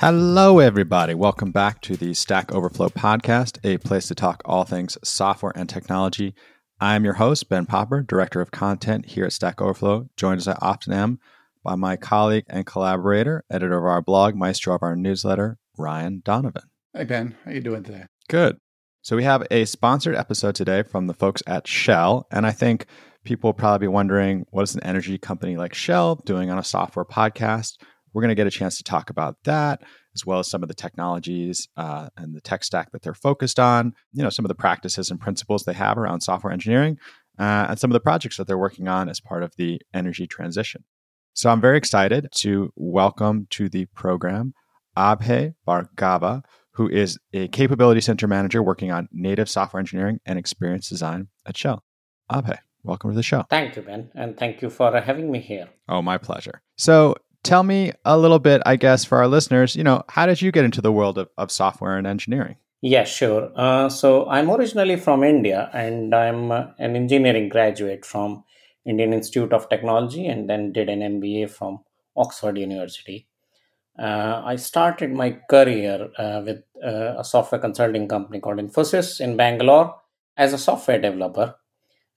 Hello, everybody. Welcome back to the Stack Overflow podcast, a place to talk all things software and technology. I'm your host, Ben Popper, Director of Content here at Stack Overflow, joined as I often am by my colleague and collaborator, editor of our blog, maestro of our newsletter, Ryan Donovan. Hey, Ben. How you doing today? Good. So we have a sponsored episode today from the folks at Shell, and I think people will probably be wondering, what is an energy company like Shell doing on a software podcast? We're going to get a chance to talk about that, as well as some of the technologies and the tech stack that they're focused on, you know, some of the practices and principles they have around software engineering, and some of the projects that they're working on as part of the energy transition. So I'm very excited to welcome to the program Abhay Bhargava, who is a capability center manager working on native software engineering and experience design at Shell. Abhay, welcome to the show. Thank you, Ben, and thank you for having me here. Oh, my pleasure. So tell me a little bit, I guess, for our listeners, you know, how did you get into the world of software and engineering? Yeah, sure. So I'm originally from India, and I'm an engineering graduate from Indian Institute of Technology, and then did an MBA from Oxford University. I started my career with a software consulting company called Infosys in Bangalore as a software developer,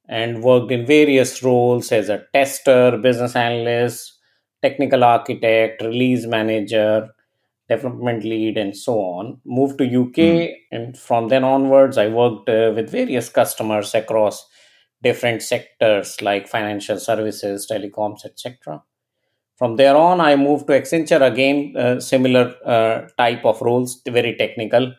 and worked in various roles as a tester, business analyst, technical architect, release manager, development lead, and so on. Moved to UK, and from then onwards, I worked with various customers across different sectors like financial services, telecoms, etc. From there on, I moved to Accenture again, similar type of roles, very technical,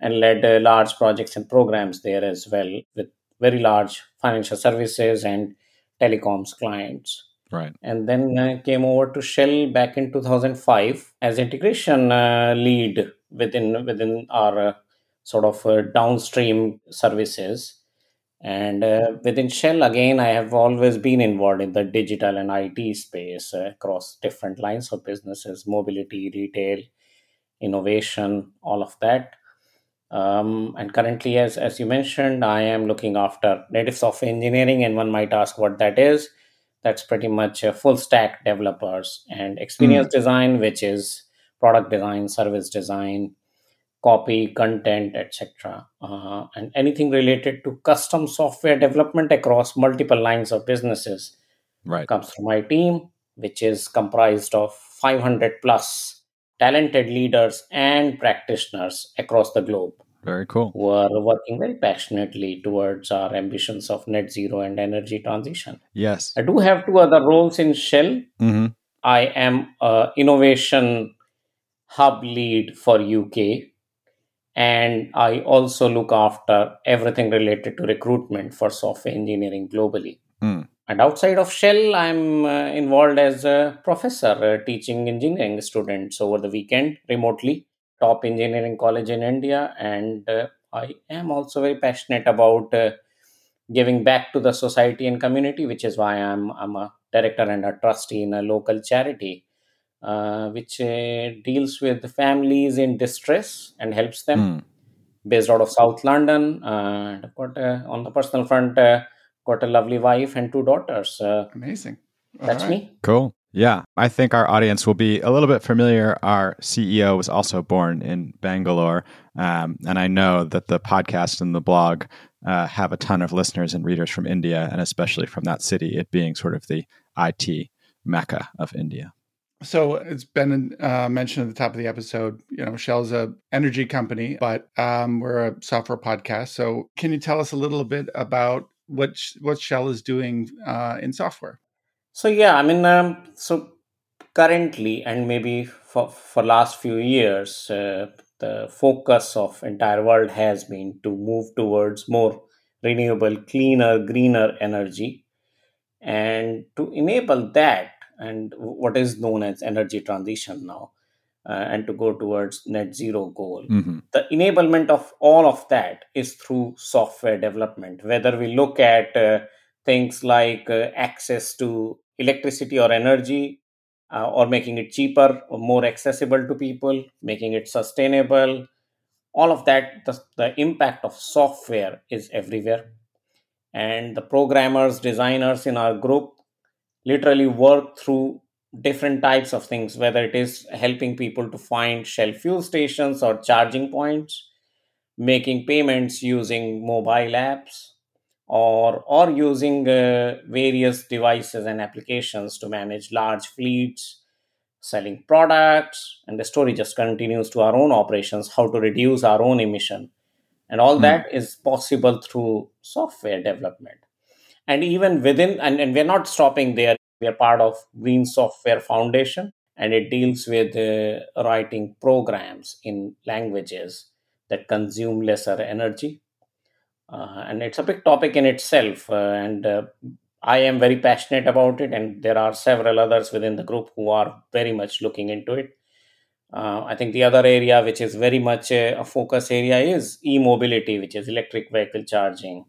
and led large projects and programs there as well with very large financial services and telecoms clients. Right. And then I came over to Shell back in 2005 as integration lead within our sort of downstream services. And within Shell, again, I have always been involved in the digital and IT space across different lines of businesses, mobility, retail, innovation, all of that. And currently, as you mentioned, I am looking after native software engineering, and one might ask what that is. That's pretty much full stack developers and experience design, which is product design, service design, copy, content, etc. And anything related to custom software development across multiple lines of businesses comes from my team, which is comprised of 500 plus talented leaders and practitioners across the globe. Very cool. Who are working very passionately towards our ambitions of net zero and energy transition. Yes. I do have two other roles in Shell. Mm-hmm. I am an innovation hub lead for UK. And I also look after everything related to recruitment for software engineering globally. And outside of Shell, I'm involved as a professor teaching engineering students over the weekend remotely. Top engineering college in India, and I am also very passionate about giving back to the society and community, which is why I'm a director and a trustee in a local charity, which deals with families in distress and helps them, based out of South London. And I've got, on the personal front, got a lovely wife and two daughters. Amazing. That's right. Me. Cool. Yeah, I think our audience will be a little bit familiar. Our CEO was also born in Bangalore, and I know that the podcast and the blog have a ton of listeners and readers from India, and especially from that city, it being sort of the IT mecca of India. So it's been mentioned at the top of the episode, you know, Shell's an energy company, but we're a software podcast. So can you tell us a little bit about what Shell is doing in software? So yeah, I mean, so currently, and maybe for last few years, the focus of entire world has been to move towards more renewable, cleaner, greener energy. And to enable that, and what is known as energy transition now, and to go towards net zero goal, the enablement of all of that is through software development, whether we look at things like access to electricity or energy, or making it cheaper or more accessible to people, making it sustainable. All of that, the impact of software is everywhere. And the programmers, designers in our group literally work through different types of things, whether it is helping people to find Shell fuel stations or charging points, making payments using mobile apps, or using various devices and applications to manage large fleets, selling products, and the story just continues to our own operations, how to reduce our own emission. And all that is possible through software development. And even within, and we're not stopping there. We are part of Green Software Foundation, and it deals with writing programs in languages that consume lesser energy. And it's a big topic in itself, and I am very passionate about it, and there are several others within the group who are very much looking into it. I think the other area which is very much a focus area is e-mobility, which is electric vehicle charging,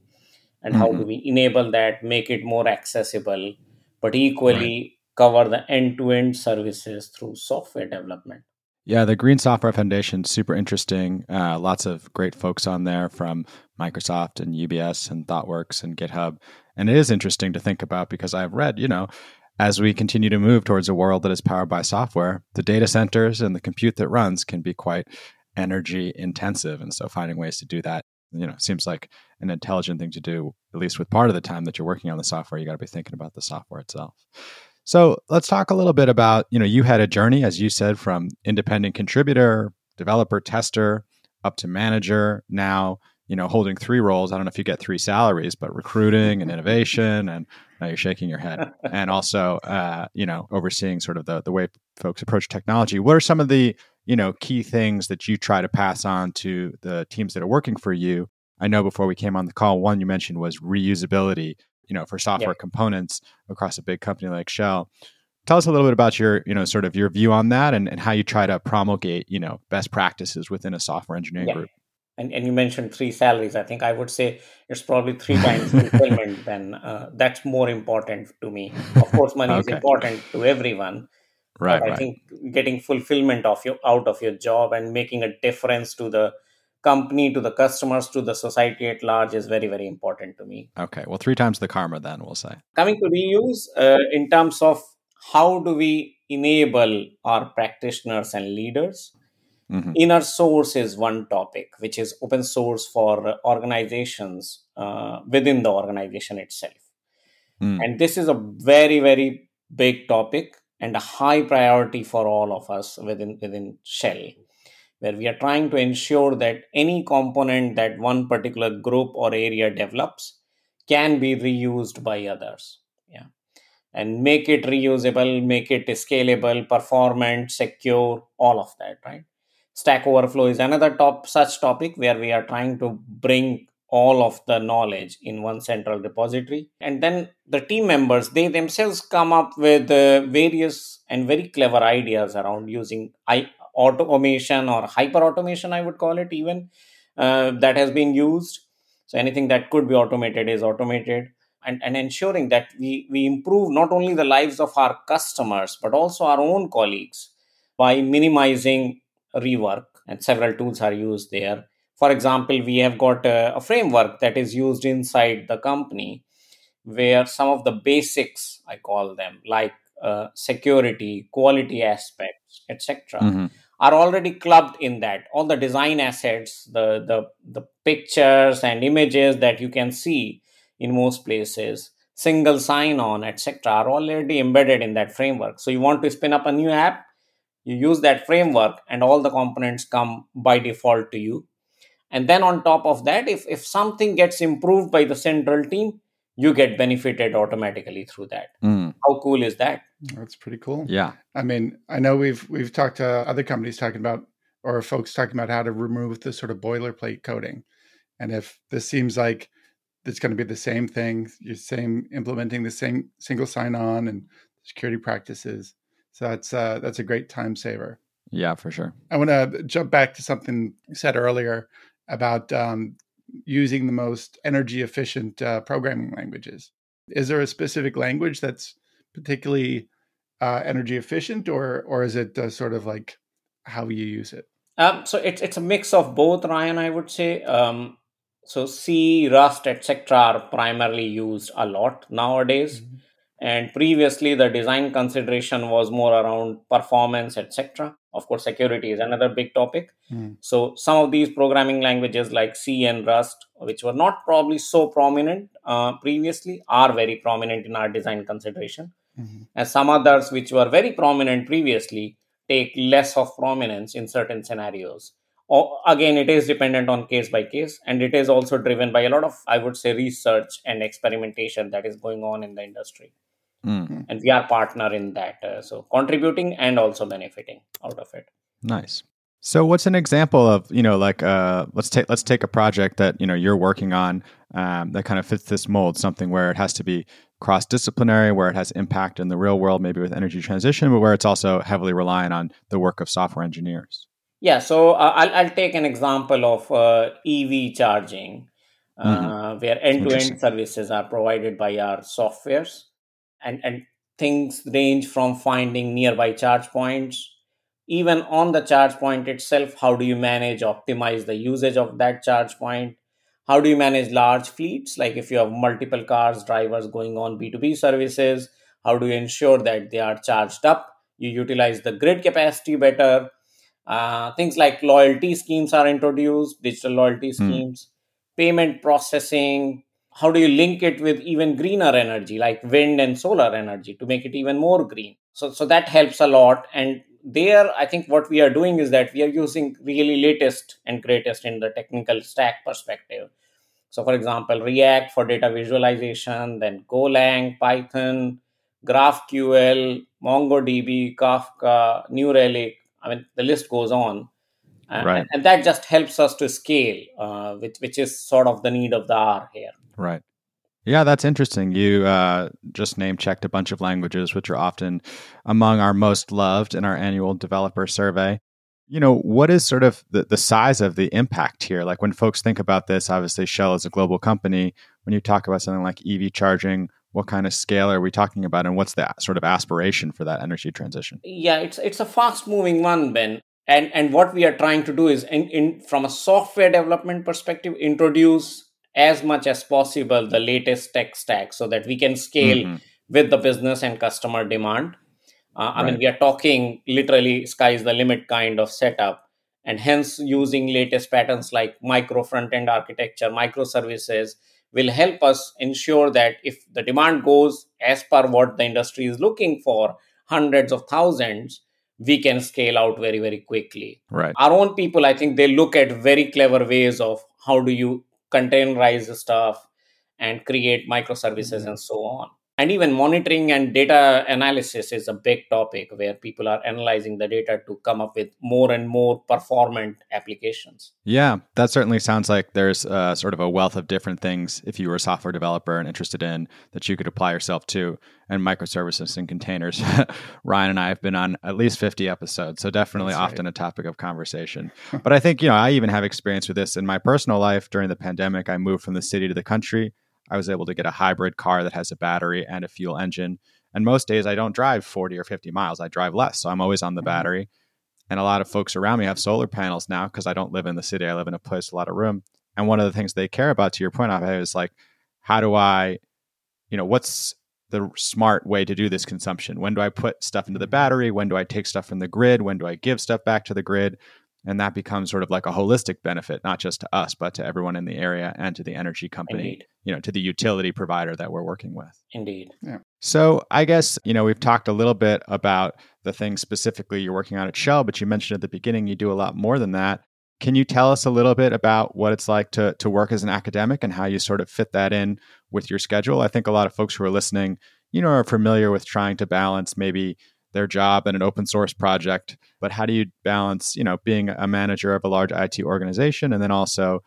and how do we enable that, make it more accessible, but equally cover the end-to-end services through software development. Yeah, the Green Software Foundation, super interesting. Lots of great folks on there from Microsoft and UBS and ThoughtWorks and GitHub. And it is interesting to think about because I've read, as we continue to move towards a world that is powered by software, the data centers and the compute that runs can be quite energy intensive. And so finding ways to do that, seems like an intelligent thing to do, at least with part of the time that you're working on the software, you got to be thinking about the software itself. So let's talk a little bit about, you had a journey, as you said, from independent contributor, developer, tester, up to manager, now, holding three roles. I don't know if you get three salaries, but recruiting and innovation, and now you're shaking your head. And also, overseeing sort of the way folks approach technology. What are some of the, key things that you try to pass on to the teams that are working for you? I know before we came on the call, one you mentioned was reusability. For software components across a big company like Shell. Tell us a little bit about your, sort of your view on that and how you try to promulgate, best practices within a software engineering group. And you mentioned three salaries. I think I would say it's probably three times fulfillment. Then that's more important to me. Of course, money is important to everyone. Right. But I think getting fulfillment out of your job and making a difference to the company, to the customers, to the society at large is very, very important to me. Okay. Well, three times the karma then, we'll say. Coming to reuse, in terms of how do we enable our practitioners and leaders? Inner source is one topic, which is open source for organizations within the organization itself. And this is a very, very big topic and a high priority for all of us within Shell, where we are trying to ensure that any component that one particular group or area develops can be reused by others. Yeah. And make it reusable, make it scalable, performant, secure, all of that, right? Stack Overflow is another such topic where we are trying to bring all of the knowledge in one central repository. And then the team members, they themselves come up with various and very clever ideas around using automation or hyper automation, I would call it, even that has been used. So anything that could be automated is automated, and ensuring that we improve not only the lives of our customers, but also our own colleagues by minimizing rework. And several tools are used there. For example, we have got a framework that is used inside the company where some of the basics, I call them, like security, quality aspects, etc., are already clubbed in that. All the design assets, the pictures and images that you can see in most places, single sign-on, etc., are already embedded in that framework. So you want to spin up a new app, you use that framework, and all the components come by default to you. And then on top of that, if something gets improved by the central team, you get benefited automatically through that. How cool is that? That's pretty cool. Yeah. I mean, I know we've talked to other companies talking about, or folks talking about, how to remove the sort of boilerplate coding. And if this seems like it's going to be the same thing, implementing the same single sign-on and security practices. So that's a great time saver. Yeah, for sure. I want to jump back to something you said earlier about using the most energy efficient programming languages. Is there a specific language that's particularly energy efficient, or is it sort of like how you use it? So it's a mix of both, Ryan, I would say. So C, Rust, etc. are primarily used a lot nowadays. And previously, the design consideration was more around performance, etc. Of course, security is another big topic. So some of these programming languages like C and Rust, which were not probably so prominent previously, are very prominent in our design consideration. And some others which were very prominent previously take less of prominence in certain scenarios. Or, again, it is dependent on case by case, and it is also driven by a lot of, I would say, research and experimentation that is going on in the industry. And we are partner in that. So contributing and also benefiting out of it. Nice. So what's an example of, you know, like, let's take a project that, you know, you're working on that kind of fits this mold, something where it has to be cross-disciplinary, where it has impact in the real world, maybe with energy transition, but where it's also heavily reliant on the work of software engineers. Yeah. So I'll take an example of EV charging, where end-to-end services are provided by our softwares. And things range from finding nearby charge points, even on the charge point itself, how do you manage, optimize the usage of that charge point? How do you manage large fleets? Like if you have multiple cars, drivers going on B2B services, how do you ensure that they are charged up? You utilize the grid capacity better. Things like loyalty schemes are introduced, digital loyalty schemes, payment processing. How do you link it with even greener energy, like wind and solar energy, to make it even more green? So that helps a lot. And there, I think what we are doing is that we are using really latest and greatest in the technical stack perspective. So, for example, React for data visualization, then Golang, Python, GraphQL, MongoDB, Kafka, New Relic. I mean, the list goes on. Right. And that just helps us to scale, which is sort of the need of the hour here. Right. Yeah, that's interesting. You just name-checked a bunch of languages, which are often among our most loved in our annual developer survey. You know, what is sort of the size of the impact here? Like when folks think about this, obviously Shell is a global company. When you talk about something like EV charging, what kind of scale are we talking about? And what's the sort of aspiration for that energy transition? Yeah, it's a fast-moving one, Ben. And what we are trying to do is, from a software development perspective, introduce as much as possible the latest tech stack so that we can scale with the business and customer demand. I mean, we are talking literally sky's the limit kind of setup, and hence using latest patterns like micro front-end architecture, microservices will help us ensure that if the demand goes as per what the industry is looking for, hundreds of thousands, we can scale out very, very quickly. Right. Our own people, I think they look at very clever ways of how do you containerize stuff and create microservices and so on. And even monitoring and data analysis is a big topic where people are analyzing the data to come up with more and more performant applications. Yeah, that certainly sounds like there's sort of a wealth of different things if you were a software developer and interested in that you could apply yourself to, and microservices and containers. Ryan and I have been on at least 50 episodes, so definitely often a topic of conversation. But I think, you know, I even have experience with this in my personal life. During the pandemic, I moved from the city to the country. I was able to get a hybrid car that has a battery and a fuel engine. And most days I don't drive 40 or 50 miles. I drive less. So I'm always on the battery. And a lot of folks around me have solar panels now because I don't live in the city. I live in a place with a lot of room. And one of the things they care about, to your point, Abhay, is like, how do I, you know, what's the smart way to do this consumption? When do I put stuff into the battery? When do I take stuff from the grid? When do I give stuff back to the grid? And that becomes sort of like a holistic benefit, not just to us, but to everyone in the area and to the energy company, you know, to the utility provider that we're working with. Yeah. So I guess, you know, we've talked a little bit about the things specifically you're working on at Shell, but you mentioned at the beginning, you do a lot more than that. Can you tell us a little bit about what it's like to work as an academic and how you sort of fit that in with your schedule? I think a lot of folks who are listening, you know, are familiar with trying to balance maybe their job and an open source project, but how do you balance, you know, being a manager of a large IT organization and then also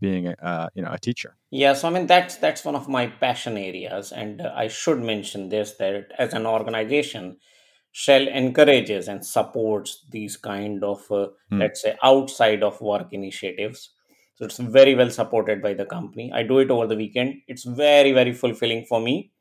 being, you know, a teacher? Yeah, so I mean that's one of my passion areas, and I should mention this that as an organization, Shell encourages and supports these kind of let's say outside of work initiatives. So it's very well supported by the company. I do it over the weekend. It's very, very fulfilling for me.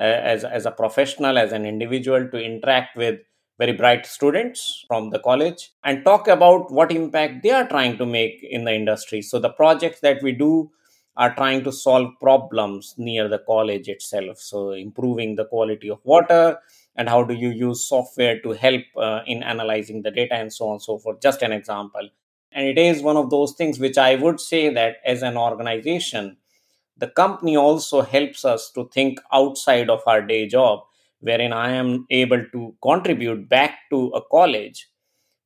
As a professional, as an individual, to interact with very bright students from the college and talk about what impact they are trying to make in the industry. So the projects that we do are trying to solve problems near the college itself. So improving the quality of water, and how do you use software to help in analyzing the data and so on and so forth, just an example. And it is one of those things which I would say that as an organization, the company also helps us to think outside of our day job, wherein I am able to contribute back to a college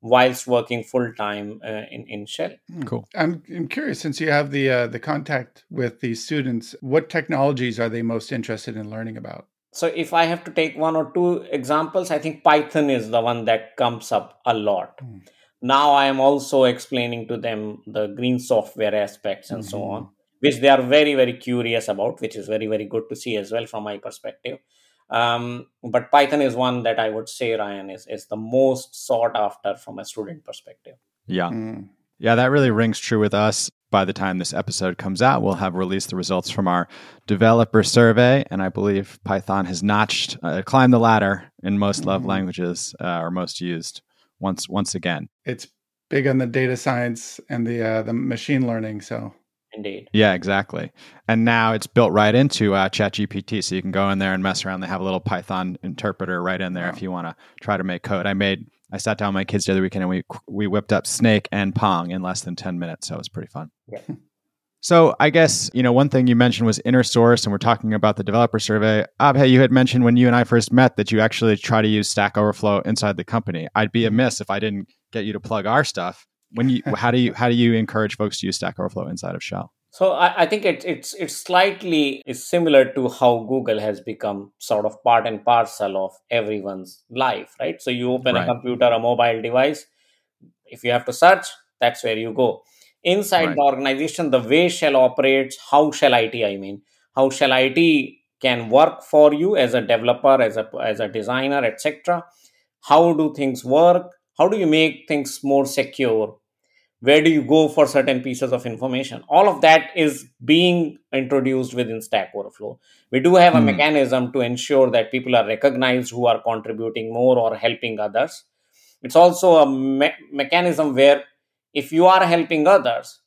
whilst working full-time in Shell. Cool. I'm curious, since you have the contact with these students, what technologies are they most interested in learning about? So if I have to take one or two examples, I think Python is the one that comes up a lot. Mm. Now I am also explaining to them the green software aspects and so on, which they are very, very curious about, which is very, very good to see as well from my perspective. But Python is one that I would say, Ryan, is the most sought after from a student perspective. Yeah. Mm. Yeah, that really rings true with us. By the time this episode comes out, we'll have released the results from our developer survey. And I believe Python has notched, climbed the ladder in most loved languages or most used once again. It's big on the data science and the machine learning. So indeed. Yeah, exactly. And now it's built right into ChatGPT. So you can go in there and mess around. They have a little Python interpreter right in there if you want to try to make code. I sat down with my kids the other weekend and we whipped up Snake and Pong in less than 10 minutes. So it was pretty fun. Yeah. So I guess, one thing you mentioned was inner source, and we're talking about the developer survey. Abhay, you had mentioned when you and I first met that you actually try to use Stack Overflow inside the company. I'd be amiss if I didn't get you to plug our stuff. How do you encourage folks to use Stack Overflow inside of Shell? So I think it's slightly similar to how Google has become sort of part and parcel of everyone's life, right? So you open a computer, a mobile device. If you have to search, that's where you go. Inside the organization, the way Shell operates, how Shell IT can work for you as a developer, as a designer, etc. How do things work? How do you make things more secure? Where do you go for certain pieces of information? All of that is being introduced within Stack Overflow. We do have a mechanism to ensure that people are recognized who are contributing more or helping others. It's also a mechanism where if you are helping others,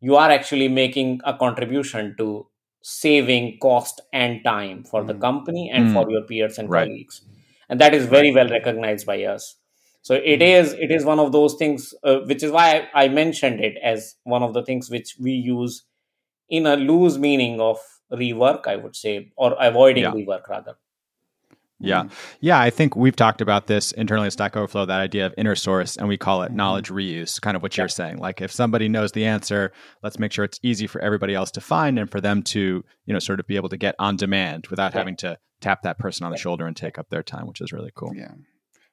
you are actually making a contribution to saving cost and time for the company and for your peers and colleagues. And that is very well recognized by us. So it is one of those things, which is why I mentioned it as one of the things which we use in a loose meaning of rework, I would say, or avoiding rework rather. Yeah. Yeah. I think we've talked about this internally at Stack Overflow, that idea of inner source, and we call it knowledge reuse, kind of what you're saying. Like if somebody knows the answer, let's make sure it's easy for everybody else to find and for them to, sort of be able to get on demand without having to tap that person on the shoulder and take up their time, which is really cool. Yeah.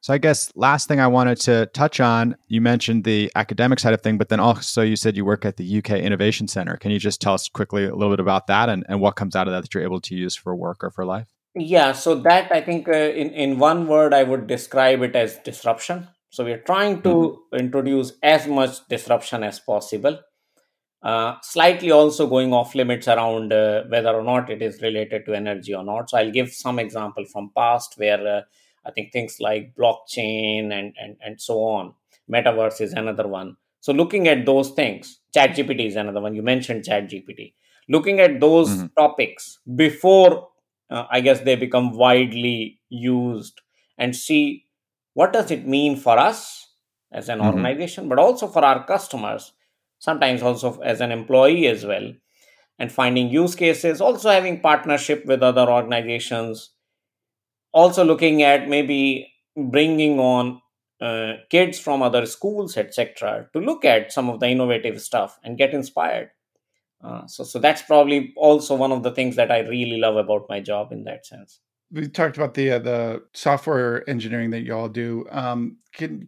So I guess last thing I wanted to touch on, you mentioned the academic side of thing, but then also you said you work at the UK Innovation Center. Can you just tell us quickly a little bit about that and what comes out of that you're able to use for work or for life? Yeah, so that I think in one word, I would describe it as disruption. So we're trying to introduce as much disruption as possible, slightly also going off limits around whether or not it is related to energy or not. So I'll give some example from past where I think things like blockchain and so on. Metaverse is another one. So looking at those things, ChatGPT is another one. You mentioned ChatGPT. Looking at those topics before, I guess, they become widely used, and see what does it mean for us as an organization, but also for our customers, sometimes also as an employee as well, and finding use cases, also having partnership with other organizations, also looking at maybe bringing on kids from other schools, etc., to look at some of the innovative stuff and get inspired. So that's probably also one of the things that I really love about my job in that sense. We talked about the software engineering that you all do. Can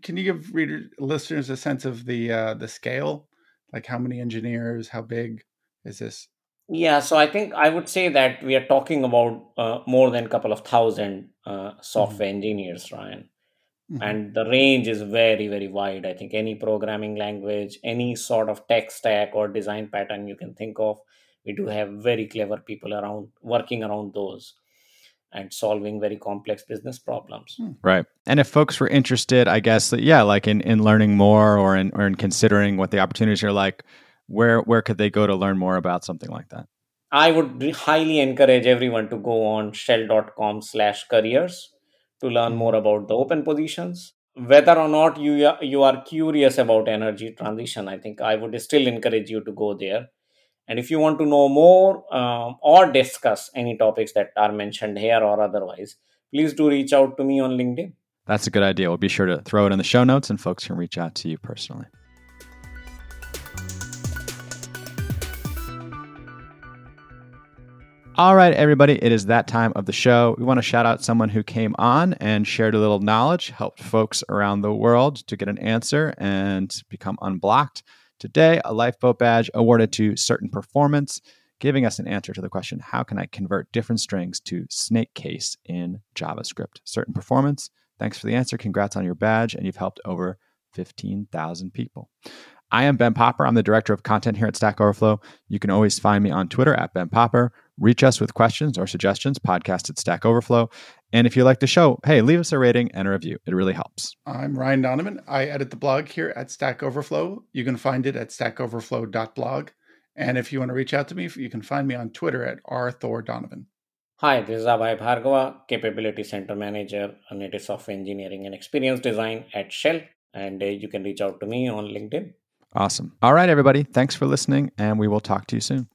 you give listeners a sense of the scale? Like how many engineers? How big is this? Yeah, so I think I would say that we are talking about more than a couple of thousand software engineers, Ryan. And the range is very, very wide. I think any programming language, any sort of tech stack or design pattern you can think of, we do have very clever people around working around those and solving very complex business problems. Right. And if folks were interested, I guess, like in learning more or in considering what the opportunities are like, where could they go to learn more about something like that? I would highly encourage everyone to go on shell.com/careers to learn more about the open positions. Whether or not you are curious about energy transition, I think I would still encourage you to go there. And if you want to know more or discuss any topics that are mentioned here or otherwise, please do reach out to me on LinkedIn. That's a good idea. We'll be sure to throw it in the show notes and folks can reach out to you personally. All right, everybody, it is that time of the show. We want to shout out someone who came on and shared a little knowledge, helped folks around the world to get an answer and become unblocked. Today, a lifeboat badge awarded to CertainPerformance, giving us an answer to the question, how can I convert different strings to snake case in JavaScript? CertainPerformance, thanks for the answer. Congrats on your badge, and you've helped over 15,000 people. I am Ben Popper. I'm the director of content here at Stack Overflow. You can always find me on Twitter at Ben Popper. Reach us with questions or suggestions, podcast@Stack Overflow. And if you like the show, hey, leave us a rating and a review. It really helps. I'm Ryan Donovan. I edit the blog here at Stack Overflow. You can find it at stackoverflow.blog. And if you want to reach out to me, you can find me on Twitter at rthordonovan. Hi, this is Abhay Bhargava, Capability Center Manager, and it is Software Engineering and Experience Design at Shell. And you can reach out to me on LinkedIn. Awesome. All right, everybody. Thanks for listening, and we will talk to you soon.